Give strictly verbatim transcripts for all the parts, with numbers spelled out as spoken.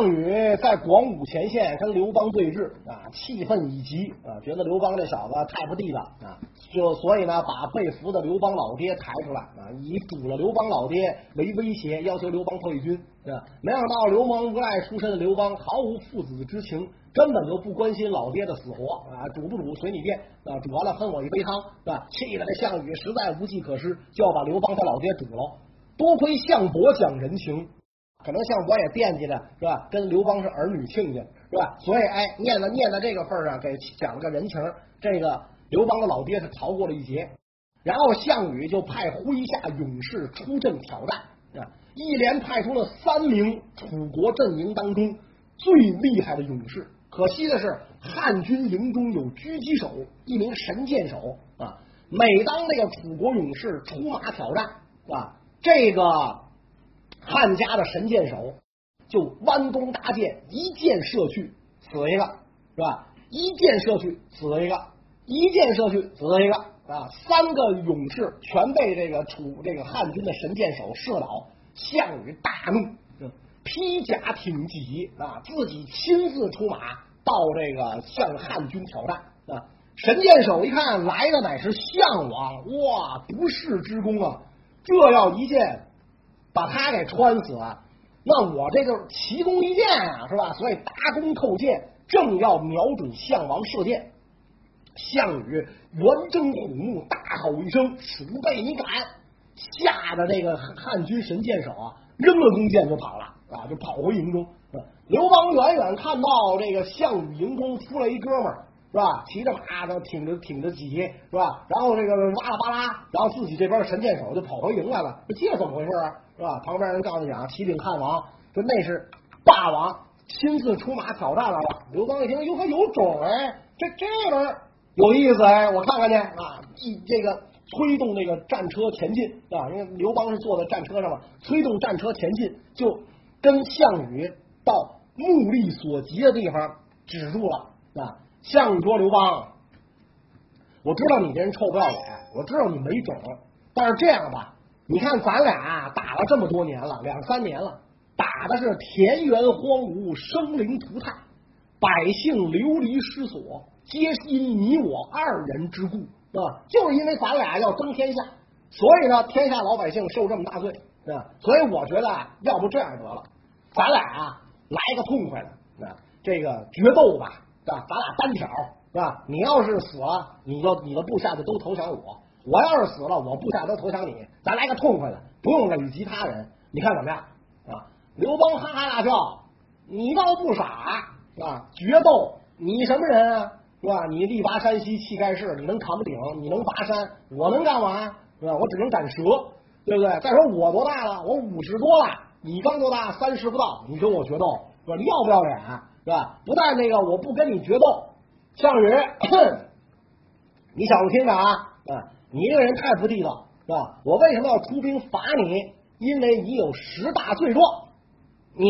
项羽在广武前线跟刘邦对峙啊，气愤已极啊，觉得刘邦这小子太不地道啊，就所以呢，把被俘的刘邦老爹抬出来啊，以堵了刘邦老爹为威胁，要求刘邦退军啊。没想到流氓无赖出身的刘邦毫无父子之情，根本就不关心老爹的死活啊，煮不煮随你便啊，煮完了分我一杯汤啊，气得这项羽实在无计可施，就要把刘邦他老爹煮了。多亏项伯讲人情。可能项伯也惦记着是吧？跟刘邦是儿女亲家是吧？所以哎，念了念到这个份儿上，给讲了个人情。这个刘邦的老爹是逃过了一劫。然后项羽就派麾下勇士出阵挑战啊，一连派出了三名楚国阵营当中最厉害的勇士。可惜的是，汉军营中有狙击手，一名神箭手啊。每当那个楚国勇士出马挑战啊，这个。汉家的神箭手就弯弓搭箭，一箭射去死一个，是吧？一箭射去死一个，一箭射去死一个啊！三个勇士全被这个楚这个汉军的神箭手射倒，项羽大怒，披甲挺戟啊，自己亲自出马到这个向汉军挑战啊！神箭手一看来的乃是项王，哇，不世之功啊！这要一箭。把他给穿死了，那我这个奇功一箭啊，是吧？所以搭弓扣箭，正要瞄准项王射箭，项羽圆睁虎目，大吼一声：“鼠辈，你敢！”吓得这个汉军神箭手啊，扔了弓箭就跑了啊，就跑回营中。刘邦远远看到这个项羽营中出来一哥们儿，是吧？骑着马的，挺着挺着戟，是吧？然后这个哇啦哇啦，然后自己这边神箭手就跑回营来了，这怎么回事啊？是吧？旁边人告诉你啊，启禀汉王，说那是霸王亲自出马挑战来了。刘邦一听，哟呵，有种哎，这这边有意思哎，我看看去啊！这个催动这个战车前进啊，因为刘邦是坐在战车上嘛，催动战车前进，就跟项羽到目力所及的地方止住了啊。项羽说：“刘邦，我知道你这人臭不要脸，我知道你没种，但是这样吧。”你看咱俩打了这么多年了，两三年了，打的是田园荒芜，生灵涂炭，百姓流离失所，皆因你我二人之故啊！就是因为咱俩要争天下，所以呢，天下老百姓受这么大罪啊！所以我觉得，要不这样得了，咱俩啊来个痛快的啊，这个决斗吧啊，咱俩单挑啊！你要是死了，你就你的部下就都投降我。我要是死了，我部下都投降你，咱来个痛快的，不用累及他人，你看怎么样啊？刘邦哈哈大笑，你倒不傻啊！决斗，你什么人啊？是吧？你力拔山兮气盖世，你能扛鼎，你能拔山，我能干嘛？是吧？我只能斩蛇，对不对？再说我多大了？我五十多了，你刚多大？三十不到，你跟我决斗，说你要不要脸？是吧？不但那个我不跟你决斗，项羽，你小子听着啊啊！你这个人太不地道，是吧？我为什么要出兵伐你？因为你有十大罪状，你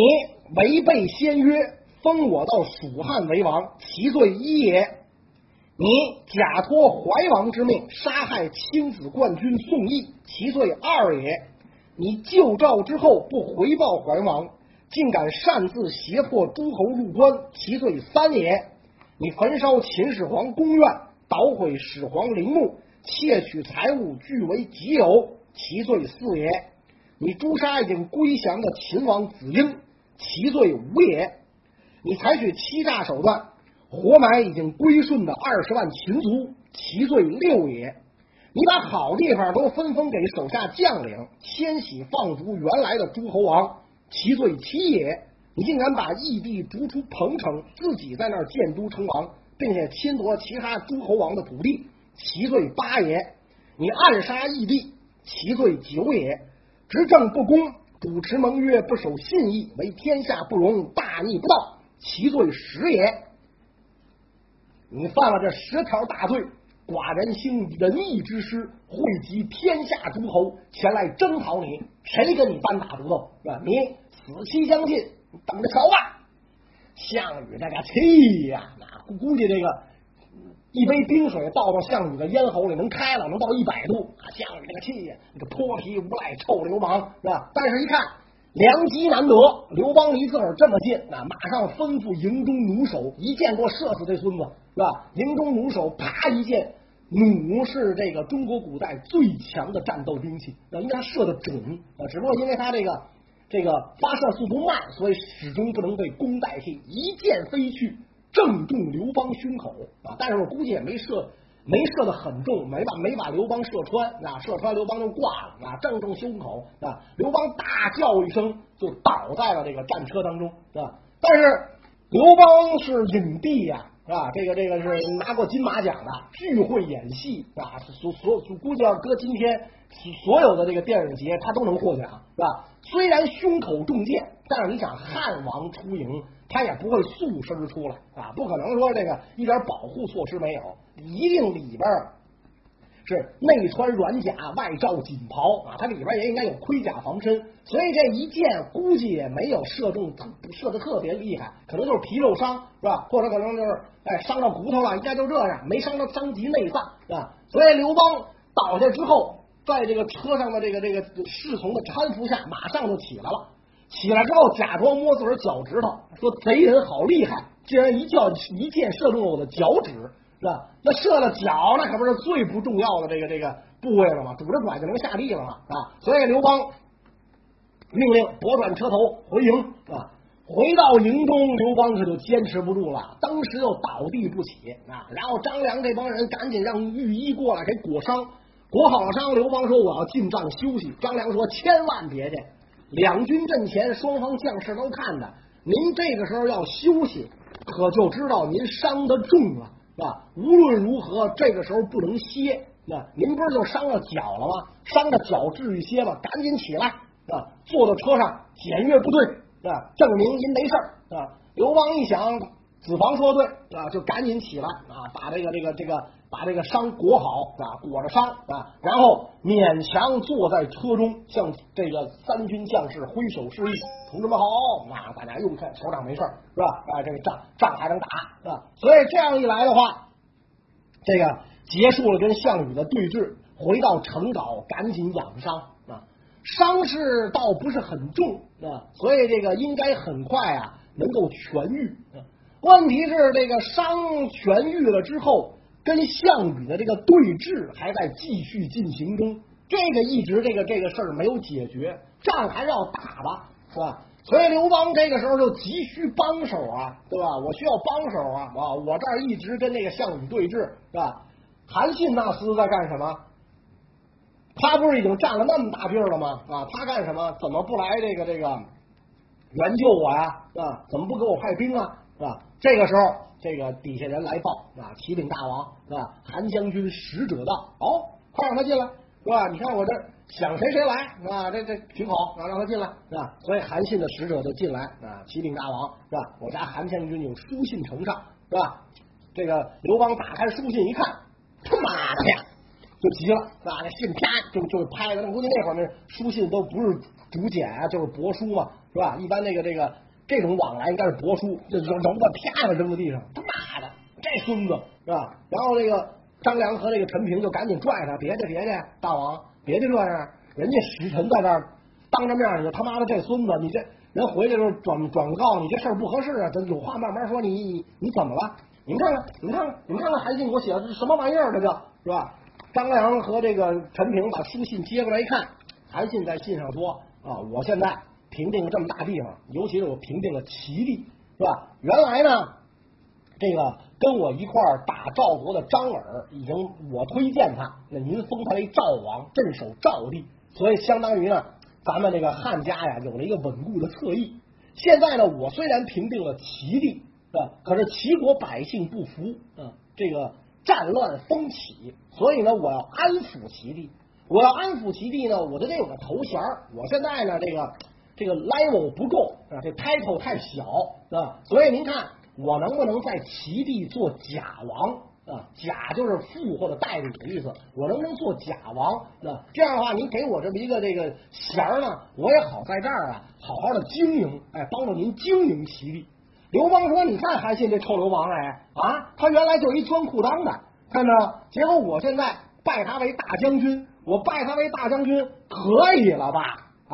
违背先约，封我到蜀汉为王，其罪一也。你假托怀王之命，杀害亲子冠军宋义，其罪二也。你救赵之后不回报怀王，竟敢擅自胁迫诸侯入关，其罪三也。你焚烧秦始皇宫苑，捣毁始皇陵墓，窃取财物据为己有，其罪四也。你诛杀已经归降的秦王子婴，其罪五也。你采取欺诈手段，活埋已经归顺的二十万秦族，其罪六也。你把好地方都分封给手下将领，迁徙放逐原来的诸侯王，其罪七也。你竟敢把异地逐出彭城，自己在那儿建都称王，并且侵夺其他诸侯王的土地，其罪八也。你暗杀义帝，其罪九也。执政不公，主持盟约，不守信义，为天下不容，大逆不道，其罪十也。你犯了这十条大罪，寡人兴仁义之师，汇集天下诸侯前来征讨你，谁跟你单打独斗？你死期将近，等着瞧吧！项羽这个气呀、啊，估计这个。一杯冰水倒到项羽的咽喉里，能开了，能到一百度啊！项羽这个气呀，那个泼皮无赖臭流氓，是吧？但是一看良机难得，刘邦离自个儿这么近，啊，马上吩咐营中弩手，一箭给我射死这孙子，是吧？营中弩手啪一箭，弩是这个中国古代最强的战斗兵器，啊，因为它射的准啊，只不过因为它这个这个发射速度慢，所以始终不能被弓代替，一箭飞去，正中刘邦胸口啊！但是我估计也没射。没射得很重，没把没把刘邦射穿啊！射穿刘邦就挂了啊！正中胸口啊！刘邦大叫一声，就倒在了这个战车当中啊！但是刘邦是影帝呀，是吧？这个这个是拿过金马奖的，巨会演戏啊！所所估计要搁今天所有的这个电影节，他都能获奖，是吧？虽然胸口中箭，但是你想汉王出营。他也不会素身出来啊，不可能说这个一点保护措施没有，一定里边是内穿软甲，外罩锦袍啊，它里边也应该有盔甲防身，所以这一箭估计也没有射中，射的特别厉害，可能就是皮肉伤是吧？或者可能就是哎伤到骨头了，应该就这样，没伤到伤及内脏啊。所以刘邦倒下之后，在这个车上的这个这个侍从的搀扶下，马上就起来了。起来之后，假装摸自个儿脚趾头，说贼人好厉害，竟然一叫一箭射中了我的脚趾，是吧？那射了脚，那可不是最不重要的这个这个部位了吗？拄着拐就能下地了嘛啊！所以刘邦命令拨转车头回营啊！回到营中，刘邦可就坚持不住了，当时又倒地不起啊！然后张良这帮人赶紧让御医过来给裹伤，裹好了伤，刘邦说我要进帐休息。张良说千万别去。两军阵前，双方将士都看着您这个时候要休息，可就知道您伤得重了，是吧？无论如何，这个时候不能歇。那您不是就伤了脚了吗？伤了脚至于歇吧，赶紧起来啊！坐到车上检阅部队啊，证明您没事啊。刘邦一想，子房说对啊，就赶紧起来啊，把这个这个这个把这个伤裹好啊，裹着伤啊，然后勉强坐在车中，向这个三军将士挥手示意，同志们好啊！大家又看首长没事是吧？啊，这个仗仗还能打啊！所以这样一来的话，这个结束了跟项羽的对峙，回到城皋赶紧养伤啊，伤势倒不是很重啊，所以这个应该很快啊能够痊愈啊。问题是这个伤痊愈了之后，跟项羽的这个对峙还在继续进行中，这个一直这个这个事儿没有解决，仗还是要打吧，是吧？所以刘邦这个时候就急需帮手啊，对吧？我需要帮手啊，啊，我这儿一直跟那个项羽对峙，是吧？韩信那厮在干什么？他不是已经占了那么大地儿了吗？啊，他干什么？怎么不来这个这个援救我呀？啊，怎么不给我派兵啊？是吧？这个时候，这个底下人来报啊，启禀大王，是吧？韩将军使者到，哦，快让他进来，是吧？你看我这想谁谁来，啊，这这挺好，啊，让他进来，是吧？所以韩信的使者就进来啊，启禀大王，是吧？我家韩将军有书信呈上，是吧？这个刘邦打开书信一看，他妈的呀，就急了，是吧？那信啪就就拍了，估计那会儿那书信都不是竹简啊，就是帛书嘛，是吧？一般那个这个。这种往来应该是帛书，这揉揉的啪的扔在地上，他妈的，这孙子是吧？然后这个张良和这个陈平就赶紧拽他，别去别去，大王别去这样，人家使臣在这儿当着面，你他妈的这孙子，你这人回去就转转告你这事儿不合适啊，有话慢慢说，你你你怎么了？你们看看，你们看看，你们看看韩信给我写的这什么玩意儿，这就是吧？张良和这个陈平把书信接过来一看，韩信在信上说啊，我现在。平定了这么大地方，尤其是我平定了齐地，是吧？原来呢，这个跟我一块儿打赵国的张耳，已经我推荐他，那您封他为赵王，镇守赵地，所以相当于呢，咱们这个汉家呀有了一个稳固的侧翼。现在呢，我虽然平定了齐地，是吧？可是齐国百姓不服，啊，这个战乱风起，所以呢，我要安抚齐地，我要安抚齐地呢，我就得有个头衔。我现在呢，这个。这个 level 不够啊，这 title 太小啊，所以您看我能不能在齐地做假王啊？假就是父或者代理的意思，我能不能做假王？那、啊、这样的话，您给我这么一个这个衔儿呢，我也好在这儿啊，好好的经营，哎，帮助您经营齐地。刘邦说：“你看韩信这臭流氓哎啊，他原来就是一钻裤裆的，看到？结果我现在拜他为大将军，我拜他为大将军可以了吧？”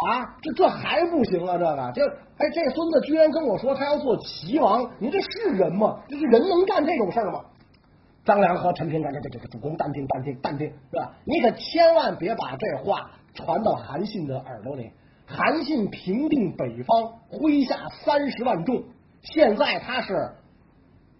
啊，这这还不行啊！这个这哎，这孙子居然跟我说他要做齐王，你这是人吗？这人能干这种事儿吗？张良和陈平，这这这这主公淡定淡定淡定，是吧？你可千万别把这话传到韩信的耳朵里。韩信平定北方，麾下三十万众，现在他是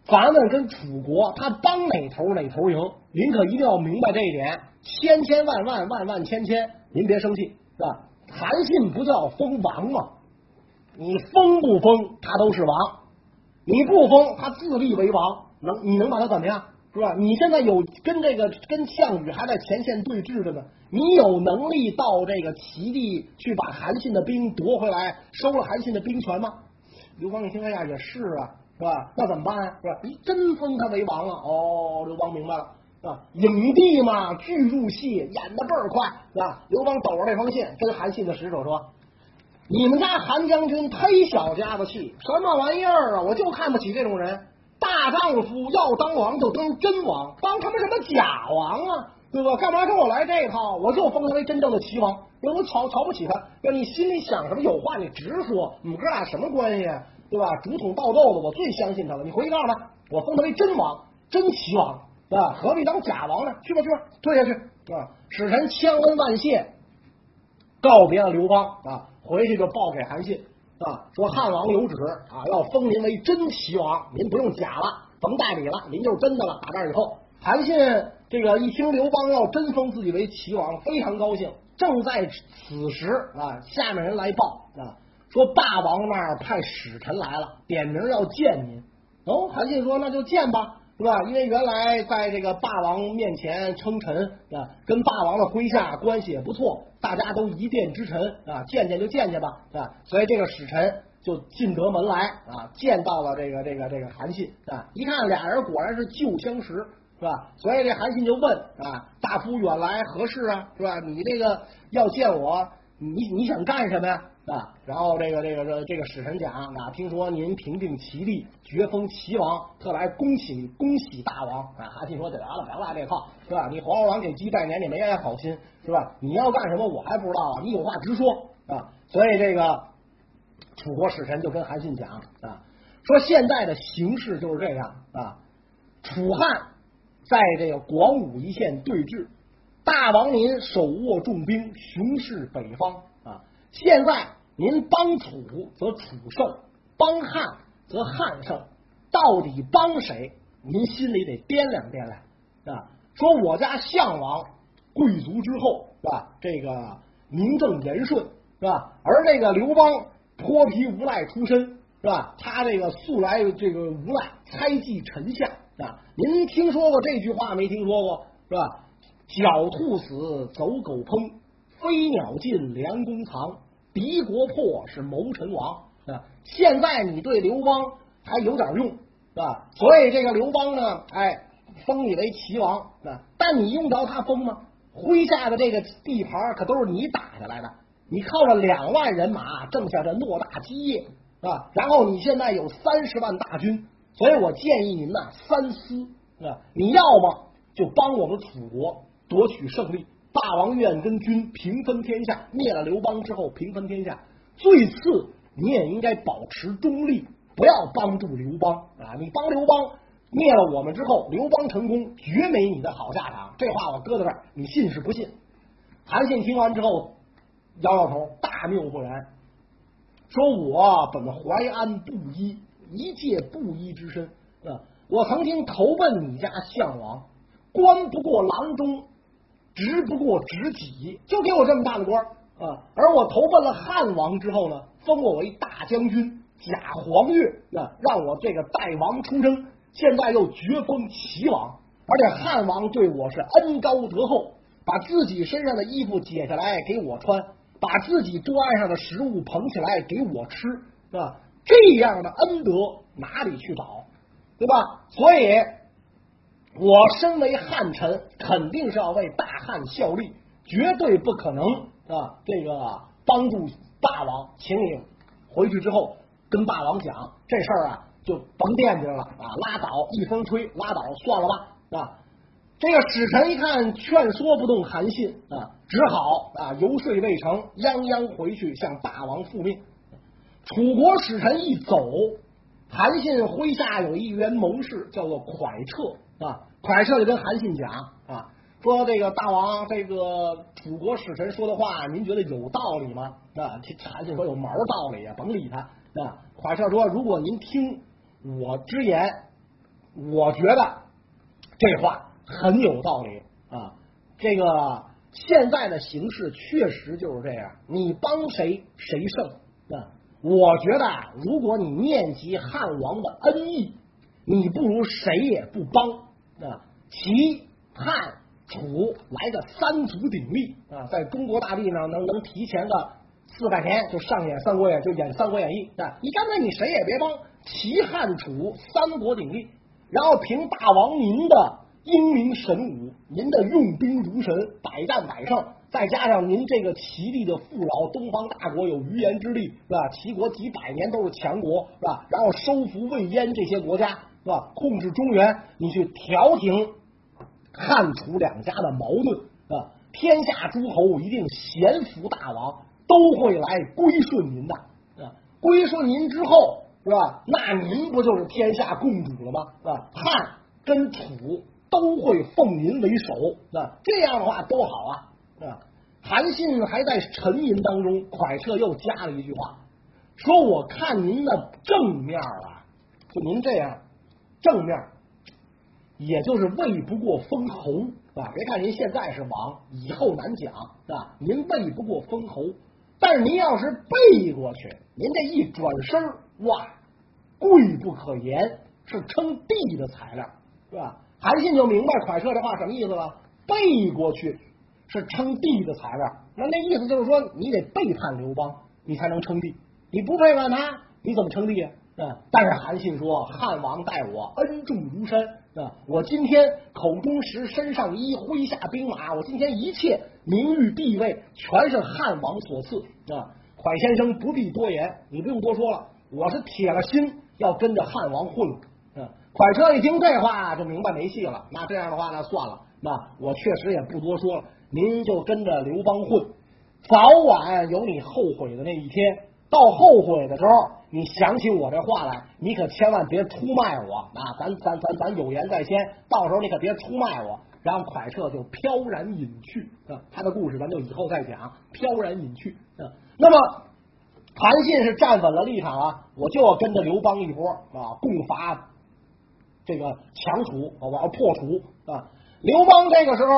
咱们跟楚国，他帮哪头哪头赢。您可一定要明白这一点，千千万万万万千千，您别生气，是吧？韩信不叫封王吗？你封不封他都是王，你不封他自立为王，能你能把他怎么样？是吧？你现在有跟这个跟项羽还在前线对峙着呢，你有能力到这个齐地去把韩信的兵夺回来，收了韩信的兵权吗？刘邦一听，哎呀，也是啊，是吧？那怎么办啊？是吧？你真封他为王了、啊？哦，刘邦明白了。啊，影帝嘛，巨入戏，演的倍儿快啊！刘邦抖着那封信，跟韩信的使者说：“你们家韩将军忒小家子气，什么玩意儿啊！我就看不起这种人。大丈夫要当王就当真王，当他们什么假王啊，对吧？干嘛跟我来这一套？我就封他为真正的齐王，因为我瞧瞧不起他。要你心里想什么，有话你直说，我们哥俩什么关系，对吧？竹筒倒豆子，我最相信他了。你回去告诉他，我封他为真王，真齐王。”啊，何必当假王呢？去吧去吧，退下去啊！使臣千恩万谢，告别了刘邦啊，回去就报给韩信啊，说汉王有旨啊，要封您为真齐王，您不用假了，甭代理了，您就是真的了。打那以后，韩信这个一听刘邦要真封自己为齐王，非常高兴。正在此时啊，下面人来报啊，说霸王那儿派使臣来了，点名要见您。哦，韩信说那就见吧。是吧？因为原来在这个霸王面前称臣啊，跟霸王的麾下关系也不错，大家都一殿之臣啊，见见就见见吧啊。所以这个使臣就进得门来啊，见到了这个这个这个韩信啊，一看俩人果然是旧相识，是吧？所以这韩信就问啊：“大夫远来何事啊？是吧？你这个要见我，你你想干什么呀？”啊，然后这个这个这这个使臣讲啊，听说您平定齐地，爵封齐王，特来恭喜恭喜大王啊！韩信说：“得了，别来这套，是吧？你黄王给鸡拜年，你没安好心，是吧？你要干什么我还不知道啊！你有话直说啊！”所以这个楚国使臣就跟韩信讲啊，说现在的形势就是这样啊，楚汉在这个广武一线对峙，大王您手握重兵，雄视北方啊，现在。您帮楚则楚胜，帮汉则汉胜，到底帮谁？您心里得掂量掂量啊！说我家项王贵族之后是吧？这个名正言顺是吧？而这个刘邦泼皮无赖出身是吧？他这个素来这个无赖，猜忌臣下啊！您听说过这句话没听说过是吧？狡兔死，走狗烹；飞鸟尽，良弓藏。敌国破是谋臣亡啊！现在你对刘邦还有点用啊，所以这个刘邦呢，哎，封你为齐王啊，但你用着他封吗？麾下的这个地盘可都是你打下来的，你靠着两万人马挣下这偌大基业啊，然后你现在有三十万大军，所以我建议您呐、啊、三思啊，你要么就帮我们楚国夺取胜利。霸王愿跟军平分天下，灭了刘邦之后平分天下。最次，你也应该保持中立，不要帮助刘邦啊！你帮刘邦灭了我们之后，刘邦成功，绝没你的好下场。这话我搁在这儿，你信是不信？韩信听完之后，摇摇头，大谬不然，说我本淮安布衣，一介布衣之身啊，我曾经投奔你家项王，关不过郎中。直不过直己，就给我这么大的官啊！而我投奔了汉王之后呢，封我为大将军，假黄钺啊，让我这个代王出征。现在又爵封齐王，而且汉王对我是恩高德厚，把自己身上的衣服解下来给我穿，把自己桌案上的食物捧起来给我吃啊！这样的恩德哪里去找，对吧？所以。我身为汉臣，肯定是要为大汉效力，绝对不可能啊！这个、啊、帮助霸王，请你回去之后跟霸王讲这事儿啊，就甭惦记了啊，拉倒，一风吹，拉倒，算了吧啊！这个使臣一看劝说不动韩信啊，只好啊游说未成，泱泱回去向大王复命。楚国使臣一走，韩信麾下有一员谋士叫做蒯彻啊，蒯彻就跟韩信讲啊，说这个大王，这个楚国使臣说的话，您觉得有道理吗？啊，韩信说有毛道理啊，甭理他。啊，蒯彻说，如果您听我之言，我觉得这话很有道理啊。这个现在的形势确实就是这样，你帮谁谁胜啊。我觉得如果你念及汉王的恩义，你不如谁也不帮啊。齐汉楚来个三足鼎立啊，在中国大地呢能能提前个四百年就上演三国演就演三国演义啊。你刚才你谁也别帮，齐汉楚三国鼎立，然后凭大王您的英明神武，您的用兵如神，百战百胜，再加上您这个齐地的父老，东方大国有余言之力是吧？齐国几百年都是强国是吧？然后收服魏燕这些国家是吧？控制中原，你去调停汉楚两家的矛盾啊！天下诸侯一定贤服大王，都会来归顺您的啊！归顺您之后是吧？那您不就是天下共主了吗？啊，汉跟楚都会奉您为首啊！这样的话多好啊！啊，韩信还在沉吟当中，蒯彻又加了一句话，说我看您的正面啊，就您这样正面，也就是喂不过封侯啊！别看您现在是王，以后难讲啊，您喂不过封侯，但是您要是背过去，您这一转身哇，贵不可言，是称帝的材料是吧？韩信就明白蒯彻这话什么意思了，背过去是称帝的材料，那那意思就是说你得背叛刘邦你才能称帝，你不背叛他你怎么称帝啊？嗯、但是韩信说汉王待我恩重如山啊，我今天口中食身上衣麾下兵马，我今天一切名誉地位全是汉王所赐啊，蒯先生不必多言，你不用多说了，我是铁了心要跟着汉王混了。嗯，蒯彻一听这话就明白没戏了，那这样的话那算了，那我确实也不多说了，您就跟着刘邦混，早晚有你后悔的那一天，到后悔的时候你想起我这话来，你可千万别出卖我啊！咱咱咱咱有言在先，到时候你可别出卖我。然后蒯彻就飘然隐去啊，他的故事咱就以后再讲，飘然隐去啊。那么韩信是站稳了立场啊，我就要跟着刘邦一波啊，共伐这个强楚，我要破除啊。刘邦这个时候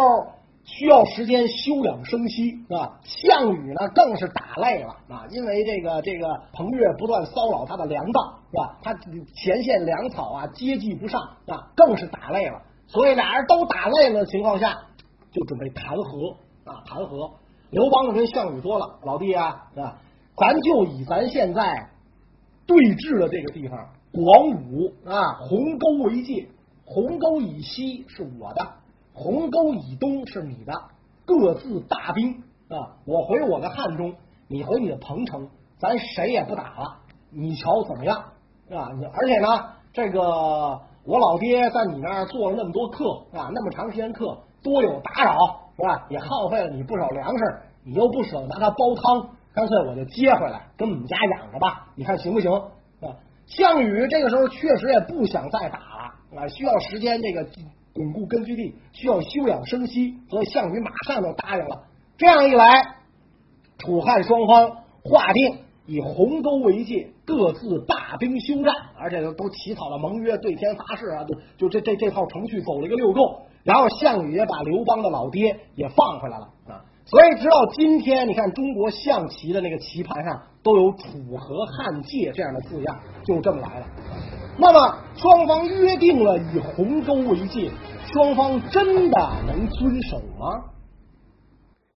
需要时间休养生息啊，项羽呢更是打累了啊，因为这个这个彭越不断骚扰他的粮道是吧？他前线粮草啊接济不上啊，更是打累了，所以俩人都打累了的情况下，就准备谈和啊，谈和。刘邦就跟项羽说了，老弟啊啊，咱就以咱现在对峙的这个地方广武啊鸿沟为界，鸿沟以西是我的，鸿沟以东是你的，各自大兵啊！我回我的汉中，你回你的彭城，咱谁也不打了，你瞧怎么样啊？而且呢，这个我老爹在你那儿做了那么多课啊，那么长时间课，多有打扰是吧？也耗费了你不少粮食，你又不舍得拿它煲汤，干脆我就接回来，跟我们家养着吧，你看行不行啊？项羽这个时候确实也不想再打了啊，需要时间这个巩固根据地，需要休养生息，所以项羽马上就答应了。这样一来，楚汉双方划定以鸿沟为界，各自大兵休战，而且都起草了盟约，对天发誓啊，就这这这套程序走了一个溜够。然后项羽也把刘邦的老爹也放回来了啊，所以直到今天，你看中国象棋的那个棋盘上都有楚河汉界这样的字样，就这么来了。那么双方约定了以鸿沟为界，双方真的能遵守吗？